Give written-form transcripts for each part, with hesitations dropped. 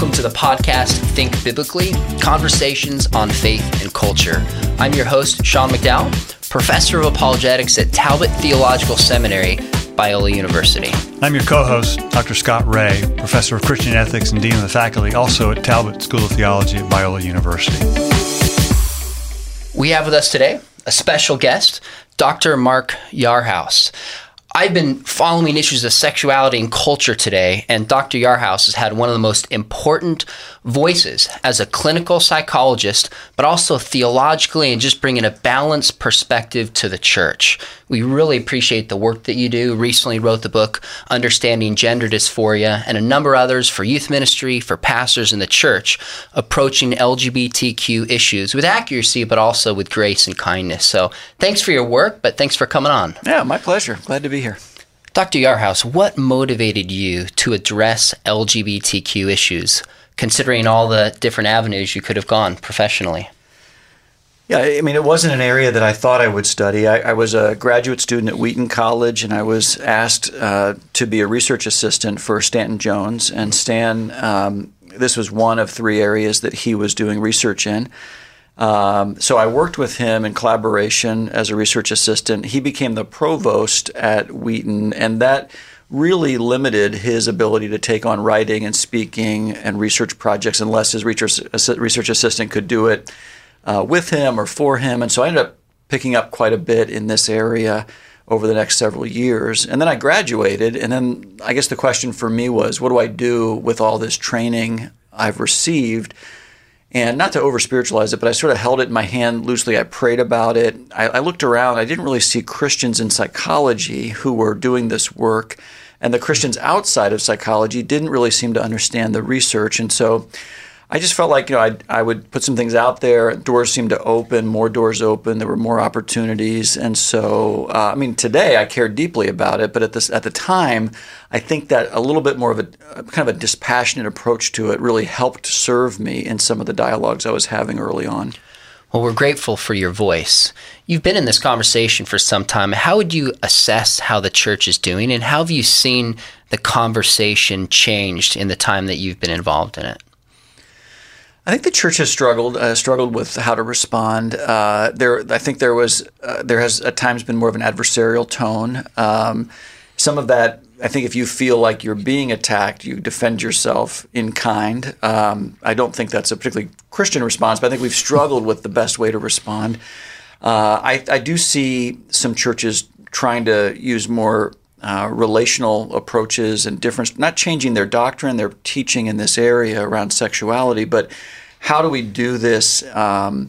Welcome to the podcast, Think Biblically, Conversations on Faith and Culture. I'm your host, Sean McDowell, Professor of Apologetics at Talbot Theological Seminary, Biola University. I'm your co-host, Dr. Scott Ray, Professor of Christian Ethics and Dean of the Faculty, also at Talbot School of Theology at Biola University. We have with us today a special guest, Dr. Mark Yarhouse. I've been following issues of sexuality and culture today, and Dr. Yarhouse has had one of the most important voices as a clinical psychologist, but also theologically, and just bringing a balanced perspective to the church. We really appreciate the work that you do. Recently wrote the book, Understanding Gender Dysphoria, and a number of others for youth ministry, for pastors in the church, approaching LGBTQ issues with accuracy, but also with grace and kindness. So thanks for your work, but thanks for coming on. Yeah, my pleasure. Glad to be here. Dr. Yarhouse, what motivated you to address LGBTQ issues, considering all the different avenues you could have gone professionally? Yeah, I mean, it wasn't an area that I thought I would study. I was a graduate student at Wheaton College, and I was asked to be a research assistant for Stanton Jones. And Stan, this was one of three areas that he was doing research in. So I worked with him in collaboration as a research assistant. He became the provost at Wheaton, and that really limited his ability to take on writing and speaking and research projects unless his research assistant could do it with him or for him. And so I ended up picking up quite a bit in this area over the next several years. And then I graduated, and then I guess the question for me was, what do I do with all this training I've received? And not to over-spiritualize it, but I sort of held it in my hand loosely. I prayed about it. I looked around. I didn't really see Christians in psychology who were doing this work. And the Christians outside of psychology didn't really seem to understand the research. And so I just felt like, you know, I would put some things out there. Doors seemed to open. More doors opened. There were more opportunities. And so, I mean, today I care deeply about it. But at the time, I think that a little bit more of a kind of a dispassionate approach to it really helped serve me in some of the dialogues I was having early on. Well, we're grateful for your voice. You've been in this conversation for some time. How would you assess how the church is doing? And how have you seen the conversation changed in the time that you've been involved in it? I think the church has struggled with how to respond. There has at times been more of an adversarial tone. Some of that, I think, if you feel like you're being attacked, you defend yourself in kind. I don't think that's a particularly Christian response, but I think we've struggled with the best way to respond. I do see some churches trying to use more relational approaches and difference, not changing their doctrine, their teaching in this area around sexuality, but how do we do this in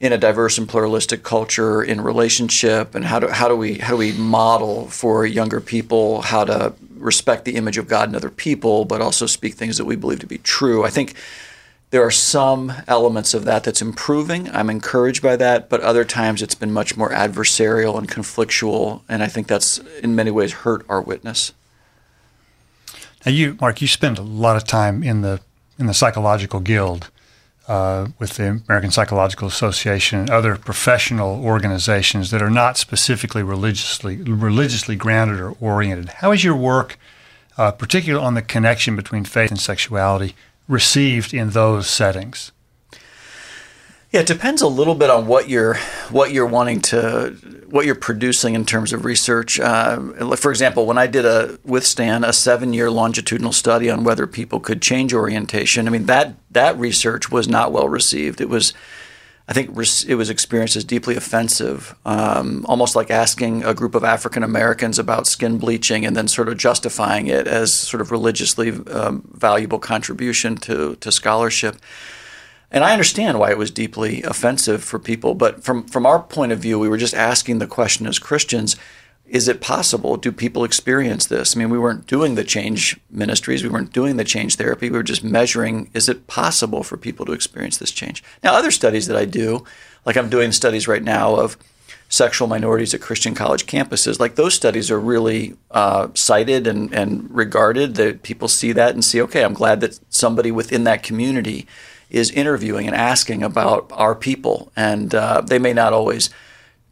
a diverse and pluralistic culture in relationship, and how do we model for younger people how to respect the image of God in other people, but also speak things that we believe to be true? I think there are some elements of that that's improving. I'm encouraged by that, but other times it's been much more adversarial and conflictual, and I think that's in many ways hurt our witness. Now, Mark, you spend a lot of time in the Psychological Guild with the American Psychological Association and other professional organizations that are not specifically religiously grounded or oriented. How is your work, particularly on the connection between faith and sexuality, received in those settings? Yeah, it depends a little bit on what you're producing in terms of research. For example, when I did with Stan a 7-year longitudinal study on whether people could change orientation, I mean that research was not well received. It was, I think, it was experienced as deeply offensive, almost like asking a group of African Americans about skin bleaching and then sort of justifying it as sort of religiously valuable contribution to scholarship. And I understand why it was deeply offensive for people, but from our point of view, we were just asking the question as Christians, is it possible? Do people experience this? I mean, we weren't doing the change ministries. We weren't doing the change therapy. We were just measuring, is it possible for people to experience this change? Now, other studies that I do, like I'm doing studies right now of sexual minorities at Christian college campuses, like those studies are really cited and regarded. That people see that and see, okay, I'm glad that somebody within that community is interviewing and asking about our people. And they may not always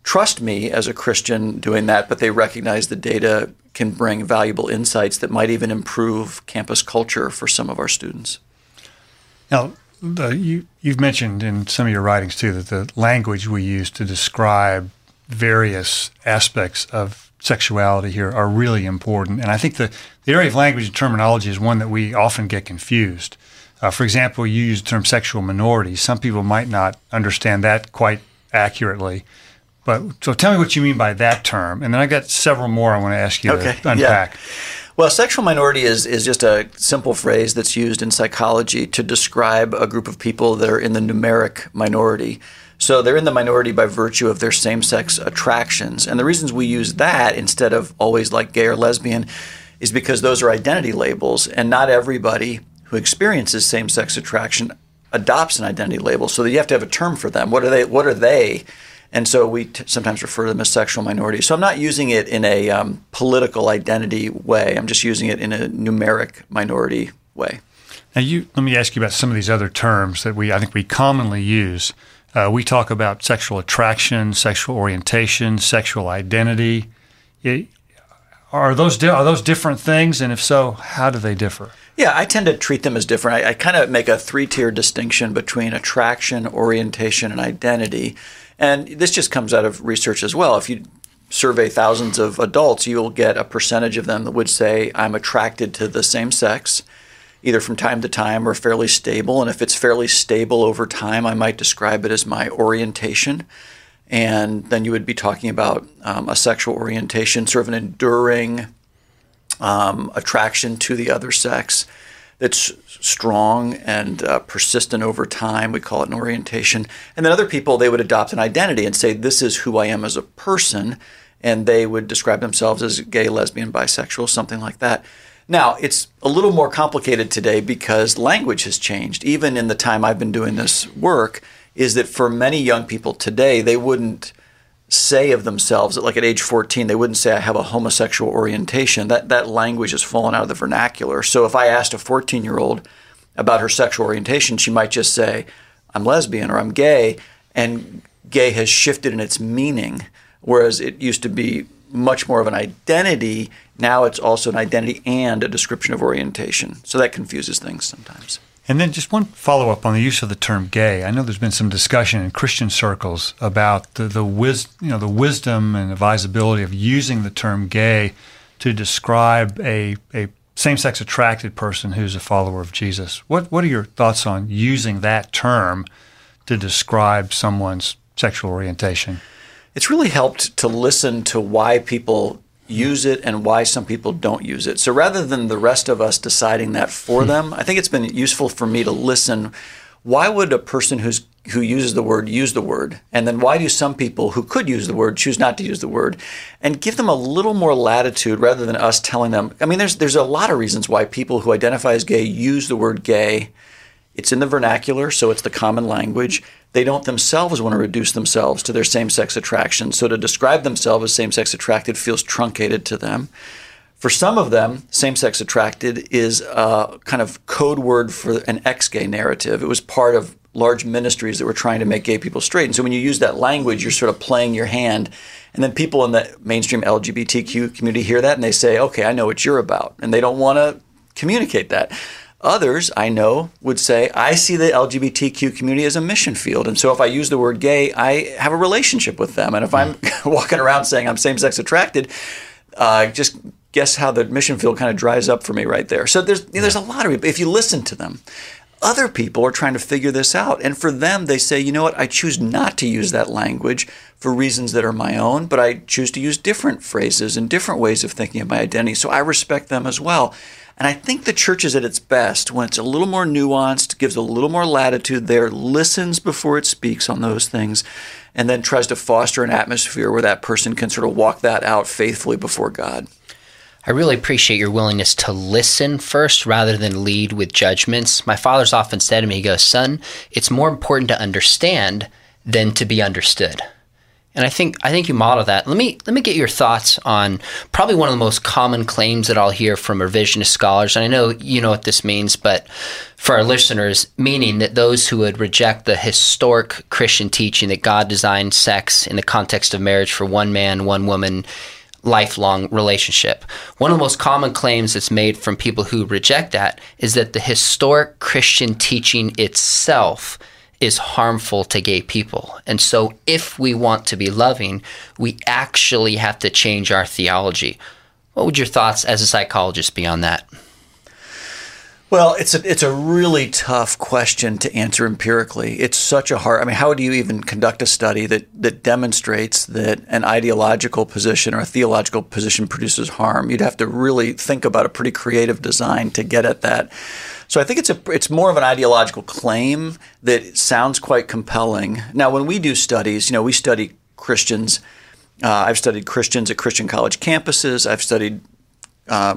trust me as a Christian doing that, but they recognize the data can bring valuable insights that might even improve campus culture for some of our students. Now, you've mentioned in some of your writings, too, that the language we use to describe various aspects of sexuality here are really important. And I think the area of language and terminology is one that we often get confused. For example, you use the term sexual minority. Some people might not understand that quite accurately. But so tell me what you mean by that term. And then I've got several more I want to ask you to unpack. Yeah. Well, sexual minority is just a simple phrase that's used in psychology to describe a group of people that are in the numeric minority. So they're in the minority by virtue of their same-sex attractions. And the reasons we use that instead of always like gay or lesbian is because those are identity labels, and not everybody who experiences same-sex attraction adopts an identity label. So that you have to have a term for them. What are they? And so we sometimes refer to them as sexual minorities. So I'm not using it in a political identity way. I'm just using it in a numeric minority way. Now, let me ask you about some of these other terms that I think we commonly use. We talk about sexual attraction, sexual orientation, sexual identity. Are those different things? And if so, how do they differ? Yeah, I tend to treat them as different. I kind of make a three-tier distinction between attraction, orientation, and identity. And this just comes out of research as well. If you survey thousands of adults, you'll get a percentage of them that would say, I'm attracted to the same sex, either from time to time or fairly stable. And if it's fairly stable over time, I might describe it as my orientation. And then you would be talking about a sexual orientation, sort of an enduring attraction to the other sex that's strong and persistent over time. We call it an orientation. And then other people, they would adopt an identity and say, this is who I am as a person. And they would describe themselves as gay, lesbian, bisexual, something like that. Now, it's a little more complicated today because language has changed. Even in the time I've been doing this work, is that for many young people today, they wouldn't say of themselves, like at age 14, they wouldn't say I have a homosexual orientation. That language has fallen out of the vernacular. So if I asked a 14-year-old about her sexual orientation, she might just say, I'm lesbian or I'm gay, and gay has shifted in its meaning, whereas it used to be much more of an identity. Now it's also an identity and a description of orientation. So that confuses things sometimes. And then just one follow-up on the use of the term gay. I know there's been some discussion in Christian circles about the wisdom and advisability of using the term gay to describe a same-sex attracted person who's a follower of Jesus. What are your thoughts on using that term to describe someone's sexual orientation? It's really helped to listen to why people use it and why some people don't use it. So rather than the rest of us deciding that for them, I think it's been useful for me to listen. Why would a person who uses the word use the word? And then why do some people who could use the word choose not to use the word? And give them a little more latitude rather than us telling them. I mean, there's a lot of reasons why people who identify as gay use the word gay. It's in the vernacular, so it's the common language. They don't themselves want to reduce themselves to their same-sex attraction. So to describe themselves as same-sex attracted feels truncated to them. For some of them, same-sex attracted is a kind of code word for an ex-gay narrative. It was part of large ministries that were trying to make gay people straight. And so when you use that language, you're sort of playing your hand. And then people in the mainstream LGBTQ community hear that and they say, okay, I know what you're about. And they don't want to communicate that. Others, I know, would say, I see the LGBTQ community as a mission field. And so if I use the word gay, I have a relationship with them. And if I'm walking around saying I'm same-sex attracted, just guess how the mission field kind of dries up for me right there. So there's a lot of people. If you listen to them, other people are trying to figure this out. And for them, they say, you know what, I choose not to use that language for reasons that are my own, but I choose to use different phrases and different ways of thinking of my identity. So I respect them as well. And I think the church is at its best when it's a little more nuanced, gives a little more latitude there, listens before it speaks on those things, and then tries to foster an atmosphere where that person can sort of walk that out faithfully before God. I really appreciate your willingness to listen first rather than lead with judgments. My father's often said to me, he goes, son, it's more important to understand than to be understood. And I think you model that. Let me get your thoughts on probably one of the most common claims that I'll hear from revisionist scholars, and I know you know what this means, but for our listeners, meaning that those who would reject the historic Christian teaching that God designed sex in the context of marriage for one man, one woman, lifelong relationship. One of the most common claims that's made from people who reject that is that the historic Christian teaching itself is harmful to gay people. And so if we want to be loving, we actually have to change our theology. What would your thoughts as a psychologist be on that? Well, it's a really tough question to answer empirically. It's such a hard, I mean, how do you even conduct a study that demonstrates that an ideological position or a theological position produces harm? You'd have to really think about a pretty creative design to get at that. So I think it's more of an ideological claim that sounds quite compelling. Now, when we do studies, we study Christians. I've studied Christians at Christian college campuses. I've studied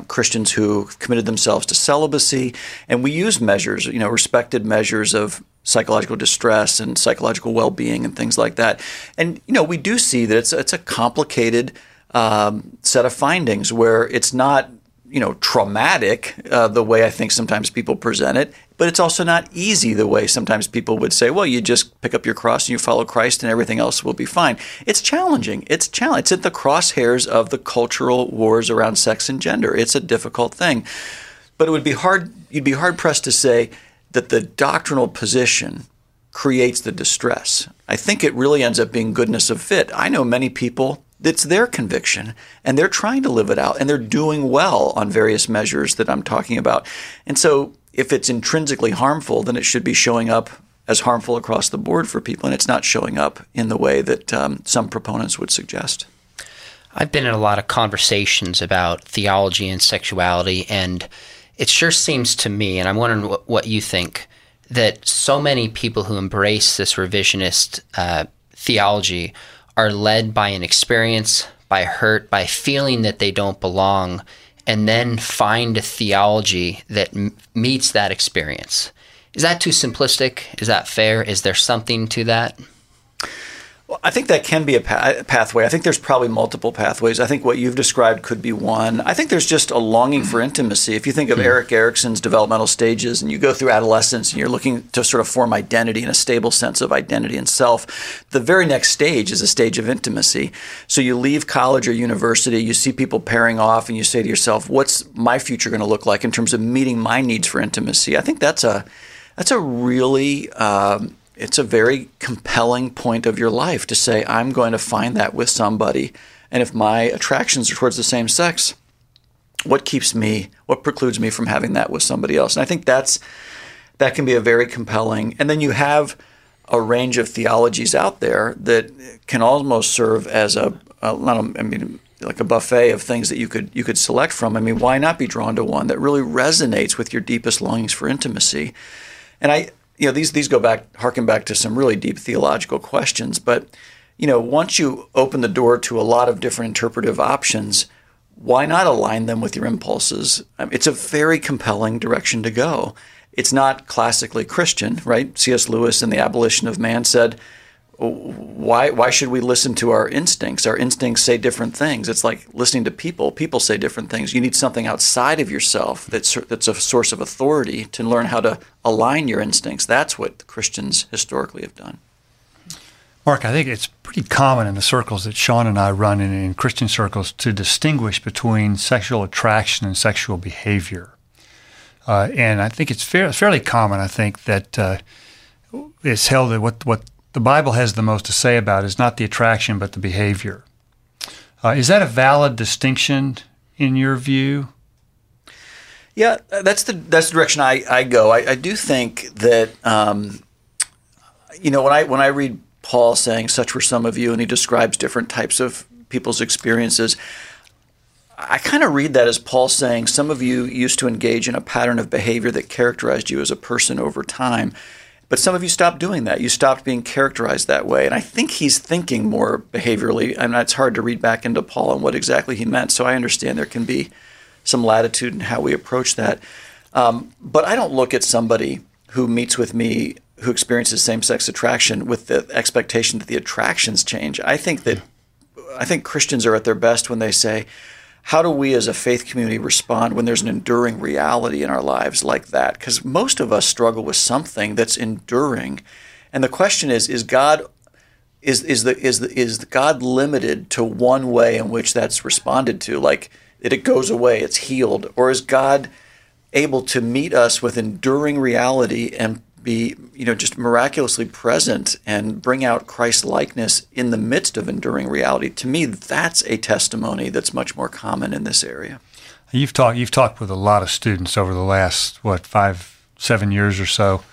Christians who committed themselves to celibacy, and we use measures, respected measures of psychological distress and psychological well-being and things like that. And we do see that it's a complicated set of findings where it's not traumatic the way I think sometimes people present it, but it's also not easy the way sometimes people would say, well, you just pick up your cross and you follow Christ and everything else will be fine. It's challenging. It's at the crosshairs of the cultural wars around sex and gender. It's a difficult thing. But it would be hard, you'd be hard-pressed to say that the doctrinal position creates the distress. I think it really ends up being goodness of fit. I know many people it's their conviction, and they're trying to live it out, and they're doing well on various measures that I'm talking about. And so if it's intrinsically harmful, then it should be showing up as harmful across the board for people, and it's not showing up in the way that some proponents would suggest. I've been in a lot of conversations about theology and sexuality, and it sure seems to me, and I'm wondering what you think, that so many people who embrace this revisionist theology are led by an experience, by hurt, by feeling that they don't belong, and then find a theology that meets that experience. Is that too simplistic? Is that fair? Is there something to that? Well, I think that can be a pathway. I think there's probably multiple pathways. I think what you've described could be one. I think there's just a longing for intimacy. If you think of Erik Erikson's developmental stages and you go through adolescence and you're looking to sort of form identity and a stable sense of identity and self, the very next stage is a stage of intimacy. So you leave college or university, you see people pairing off and you say to yourself, what's my future going to look like in terms of meeting my needs for intimacy? I think that's a really it's a very compelling point of your life to say, I'm going to find that with somebody. And if my attractions are towards the same sex, what precludes me from having that with somebody else? And I think that can be a very compelling. And then you have a range of theologies out there that can almost serve as like a buffet of things that you could select from. I mean, why not be drawn to one that really resonates with your deepest longings for intimacy? And these harken back to some really deep theological questions, but once you open the door to a lot of different interpretive options, why not align them with your impulses? It's a very compelling direction to go. It's not classically Christian, right? C.S. Lewis in The Abolition of Man said, why should we listen to our instincts? Our instincts say different things. It's like listening to people. People say different things. You need something outside of yourself that's a source of authority to learn how to align your instincts. That's what Christians historically have done. Mark, I think it's pretty common in the circles that Sean and I run in Christian circles to distinguish between sexual attraction and sexual behavior. And I think it's fairly common, I think, that it's held that what the Bible has the most to say about is not the attraction, but the behavior. Is that a valid distinction in your view? Yeah, that's the direction I go. I do think that when I read Paul saying, "Such were some of you," and he describes different types of people's experiences, I kind of read that as Paul saying, "Some of you used to engage in a pattern of behavior that characterized you as a person over time." But some of you stopped doing that. You stopped being characterized that way. And I think he's thinking more behaviorally. I mean, it's hard to read back into Paul on what exactly he meant. So I understand there can be some latitude in how we approach that. But I don't look at somebody who meets with me who experiences same-sex attraction with the expectation that the attractions change. I think Christians are at their best when they say, how do we as a faith community respond when there's an enduring reality in our lives like that? Because most of us struggle with something that's enduring. And the question is God is God limited to one way in which that's responded to, like it goes away, it's healed, or is God able to meet us with enduring reality and be, you know, just miraculously present and bring out Christ-likeness in the midst of enduring reality? To me, that's a testimony that's much more common in this area. You've talked with a lot of students over the last, 5-7 years or so.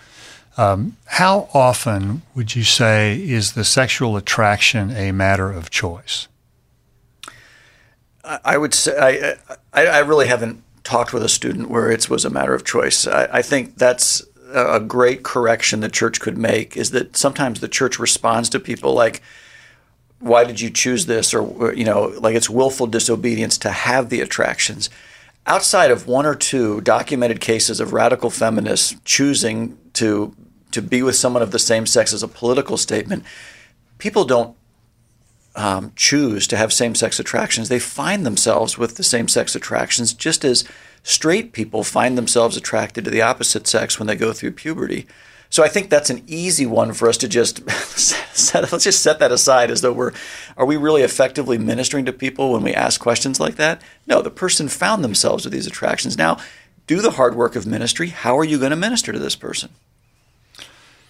How often would you say is the sexual attraction a matter of choice? I would say I really haven't talked with a student where it was a matter of choice. I think that's a great correction the church could make, is that sometimes the church responds to people like, why did you choose this? Or, you know, like it's willful disobedience to have the attractions. Outside of one or two documented cases of radical feminists choosing to be with someone of the same sex as a political statement, people don't choose to have same-sex attractions. They find themselves with the same-sex attractions, just as straight people find themselves attracted to the opposite sex when they go through puberty. So I think that's an easy one for us to just let's just set that aside as though are we really effectively ministering to people when we ask questions like that? No, the person found themselves with these attractions. Now, do the hard work of ministry. How are you going to minister to this person?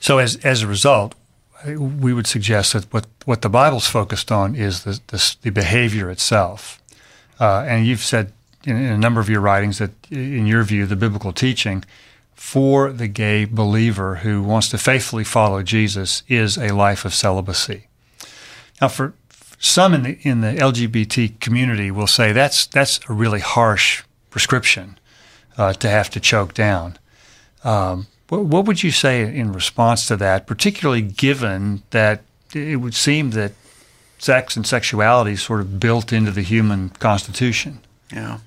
So as a result, we would suggest that what the Bible's focused on is the behavior itself. And you've said in a number of your writings that, in your view, the biblical teaching for the gay believer who wants to faithfully follow Jesus is a life of celibacy. Now, for some in the LGBT community will say that's a really harsh prescription to have to choke down. What would you say in response to that, particularly given that it would seem that sex and sexuality is sort of built into the human constitution? Yeah.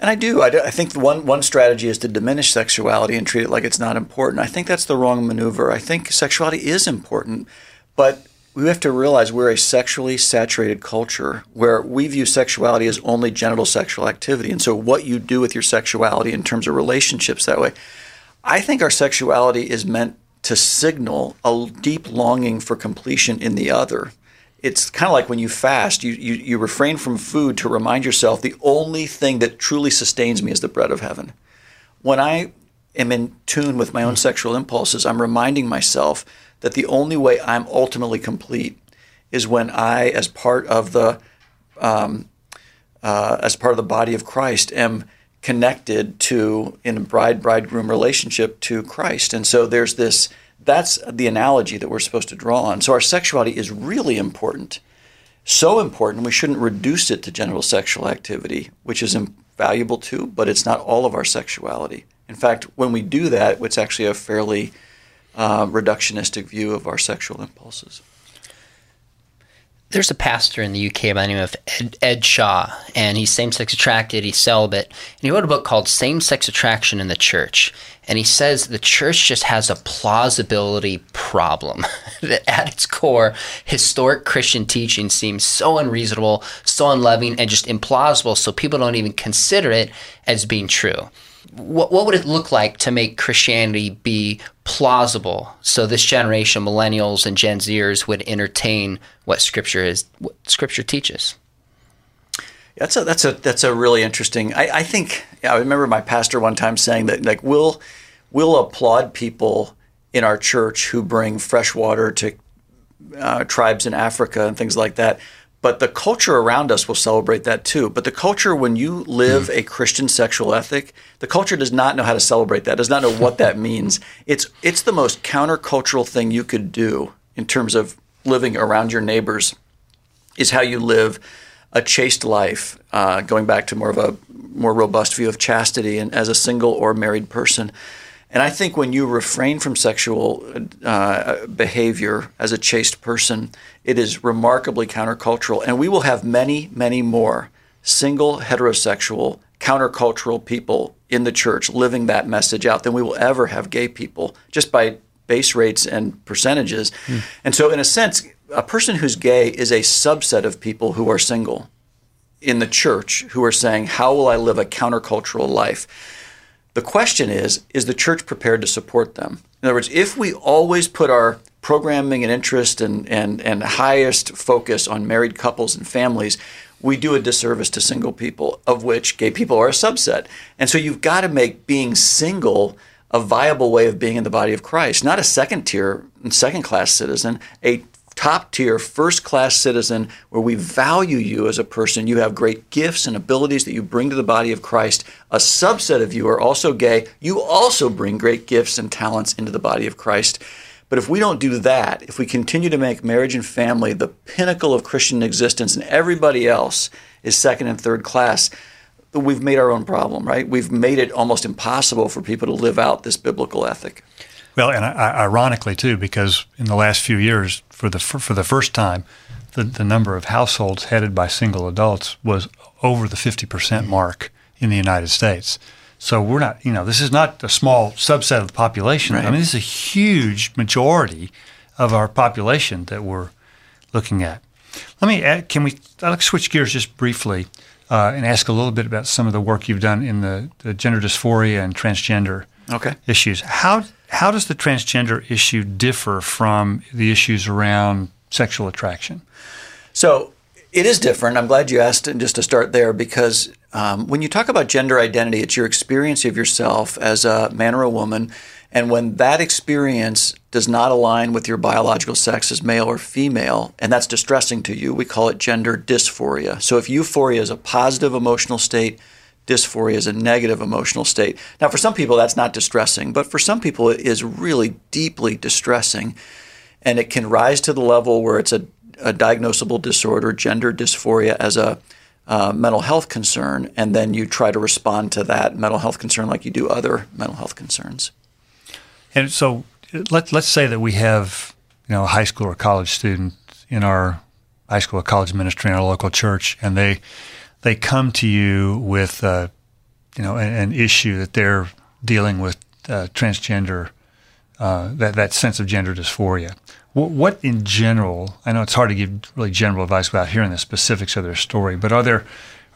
And I think one strategy is to diminish sexuality and treat it like it's not important. I think that's the wrong maneuver. I think sexuality is important, but we have to realize we're a sexually saturated culture where we view sexuality as only genital sexual activity. And so what you do with your sexuality in terms of relationships that way, I think our sexuality is meant to signal a deep longing for completion in the other. It's kind of like when you fast, you refrain from food to remind yourself the only thing that truly sustains me is the bread of heaven. When I am in tune with my own sexual impulses, I'm reminding myself that the only way I'm ultimately complete is when I, as part of the body of Christ, am connected to, in a bride-bridegroom relationship, to Christ. And so there's this, that's the analogy that we're supposed to draw on. So our sexuality is really important, so important we shouldn't reduce it to genital sexual activity, which is valuable too, but it's not all of our sexuality. In fact, when we do that, it's actually a fairly reductionistic view of our sexual impulses. There's a pastor in the UK by the name of Ed Shaw, and he's same-sex attracted, he's celibate, and he wrote a book called Same-Sex Attraction in the Church. And he says the church just has a plausibility problem. That at its core, historic Christian teaching seems so unreasonable, so unloving, and just implausible, so people don't even consider it as being true. What would it look like to make Christianity be plausible so this generation, millennials and Gen Zers, would entertain what Scripture teaches? That's a really interesting. I think I remember my pastor one time saying that, like, we'll applaud people in our church who bring fresh water to tribes in Africa and things like that. But the culture around us will celebrate that too. But the culture, when you live a Christian sexual ethic, the culture does not know how to celebrate that, does not know what that means. It's the most countercultural thing you could do in terms of living around your neighbors, is how you live a chaste life, going back to more robust view of chastity and as a single or married person. And I think when you refrain from sexual behavior as a chaste person, it is remarkably countercultural. And we will have many, many more single, heterosexual, countercultural people in the church living that message out than we will ever have gay people, just by base rates and percentages. Mm. And so in a sense, a person who's gay is a subset of people who are single in the church who are saying, how will I live a countercultural life? The question is the church prepared to support them? In other words, if we always put our programming and interest and highest focus on married couples and families, we do a disservice to single people, of which gay people are a subset. And so you've got to make being single a viable way of being in the body of Christ, not a second-tier and second-class citizen, a top-tier, first-class citizen where we value you as a person. You have great gifts and abilities that you bring to the body of Christ. A subset of you are also gay. You also bring great gifts and talents into the body of Christ. But if we don't do that, if we continue to make marriage and family the pinnacle of Christian existence and everybody else is second and third class, we've made our own problem, right? We've made it almost impossible for people to live out this biblical ethic. Well, and ironically, too, because in the last few years, for the first time, the number of households headed by single adults was over the 50% mark in the United States. So we're not, this is not a small subset of the population. Right. I mean, this is a huge majority of our population that we're looking at. Let me add, I'll switch gears just briefly and ask a little bit about some of the work you've done in the gender dysphoria and transgender issues. How does the transgender issue differ from the issues around sexual attraction? So it is different. I'm glad you asked, and just to start there, because when you talk about gender identity, it's your experience of yourself as a man or a woman. And when that experience does not align with your biological sex as male or female, and that's distressing to you, we call it gender dysphoria. So if euphoria is a positive emotional state, dysphoria is a negative emotional state. Now, for some people, that's not distressing, but for some people, it is really deeply distressing, and it can rise to the level where it's a diagnosable disorder, gender dysphoria, as a mental health concern, and then you try to respond to that mental health concern like you do other mental health concerns. And so let's say that we have a high school or college student in our high school or college ministry in our local church, and they come to you with, an issue that they're dealing with, transgender, that sense of gender dysphoria. What in general? I know it's hard to give really general advice without hearing the specifics of their story, but are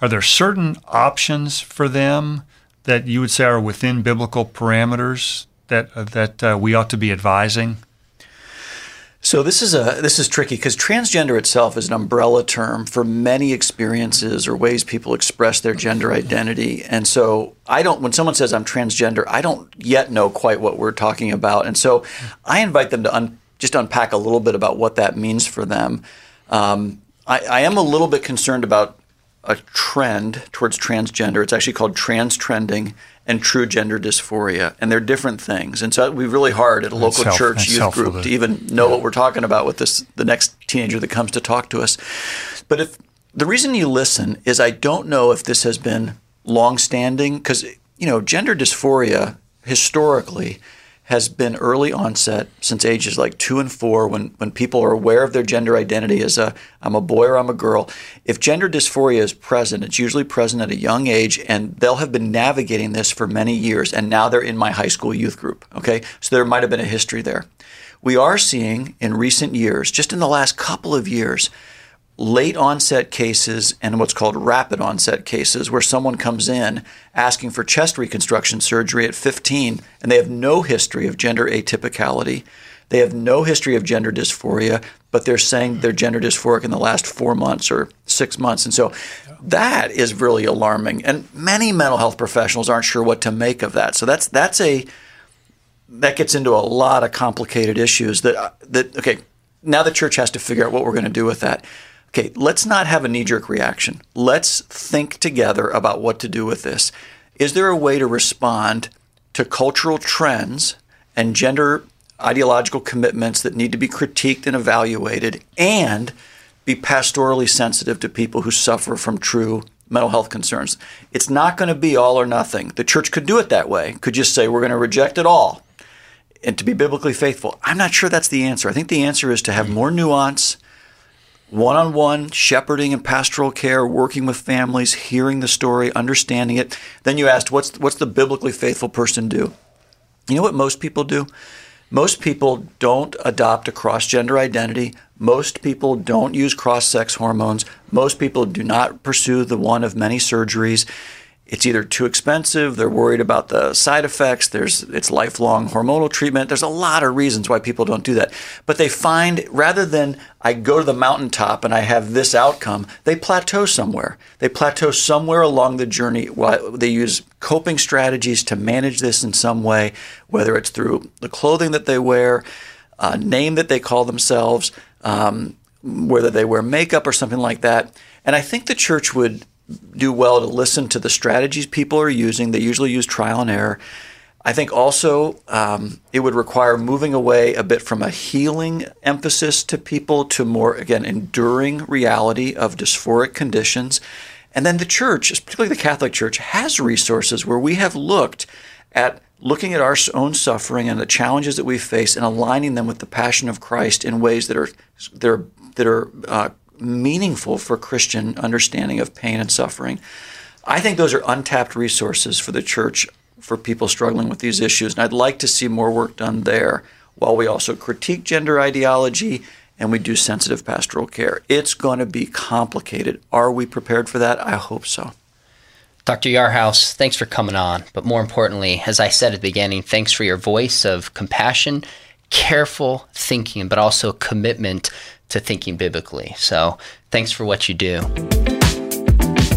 there certain options for them that you would say are within biblical parameters that we ought to be advising? So this is tricky, because transgender itself is an umbrella term for many experiences or ways people express their gender identity. And so when someone says I'm transgender, I don't yet know quite what we're talking about. And so I invite them to just unpack a little bit about what that means for them. I am a little bit concerned about a trend towards transgender. It's actually called trans trending and true gender dysphoria, and they're different things. And so it would be really hard at a local church youth group to even know what we're talking about with the next teenager that comes to talk to us. But the reason you listen is I don't know if this has been longstanding, because gender dysphoria historically has been early onset since ages like 2 and 4, when people are aware of their gender identity as I'm a boy or I'm a girl. If gender dysphoria is present, it's usually present at a young age, and they'll have been navigating this for many years, and now they're in my high school youth group, okay? So there might have been a history there. We are seeing in recent years, just in the last couple of years, late onset cases and what's called rapid onset cases, where someone comes in asking for chest reconstruction surgery at 15, and they have no history of gender atypicality. They have no history of gender dysphoria, but they're saying they're gender dysphoric in the last 4 months or 6 months. And so that is really alarming. And many mental health professionals aren't sure what to make of that. So that gets into a lot of complicated issues now the church has to figure out what we're going to do with that. Okay, let's not have a knee-jerk reaction. Let's think together about what to do with this. Is there a way to respond to cultural trends and gender ideological commitments that need to be critiqued and evaluated, and be pastorally sensitive to people who suffer from true mental health concerns? It's not going to be all or nothing. The church could do it that way, could just say we're going to reject it all and to be biblically faithful. I'm not sure that's the answer. I think the answer is to have more nuance, one-on-one shepherding and pastoral care, working with families, hearing the story, understanding it. Then you asked, what's the biblically faithful person do? You know what most people do? Most people don't adopt a cross-gender identity. Most people don't use cross-sex hormones. Most people do not pursue the one of many surgeries. It's either too expensive, they're worried about the side effects, it's lifelong hormonal treatment. There's a lot of reasons why people don't do that. But they find, rather than I go to the mountaintop and I have this outcome, they plateau somewhere. They plateau somewhere along the journey. They use coping strategies to manage this in some way, whether it's through the clothing that they wear, a name that they call themselves, whether they wear makeup or something like that. And I think the church would do well to listen to the strategies people are using. They usually use trial and error. I think also it would require moving away a bit from a healing emphasis to people to more, again, enduring reality of dysphoric conditions. And then the church, particularly the Catholic Church, has resources where we have looking at our own suffering and the challenges that we face and aligning them with the passion of Christ in ways that are meaningful for Christian understanding of pain and suffering. I think those are untapped resources for the church, for people struggling with these issues. And I'd like to see more work done there while we also critique gender ideology and we do sensitive pastoral care. It's going to be complicated. Are we prepared for that? I hope so. Dr. Yarhouse, thanks for coming on. But more importantly, as I said at the beginning, thanks for your voice of compassion, careful thinking, but also commitment to thinking biblically. So thanks for what you do.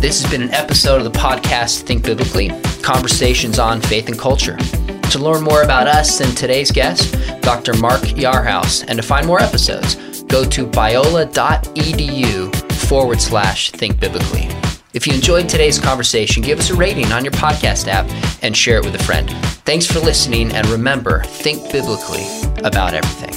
This has been an episode of the podcast Think Biblically, conversations on faith and culture. To learn more about us and today's guest, Dr. Mark Yarhouse, and to find more episodes, go to biola.edu/thinkbiblically. If you enjoyed today's conversation, give us a rating on your podcast app and share it with a friend. Thanks for listening, and remember, think biblically about everything.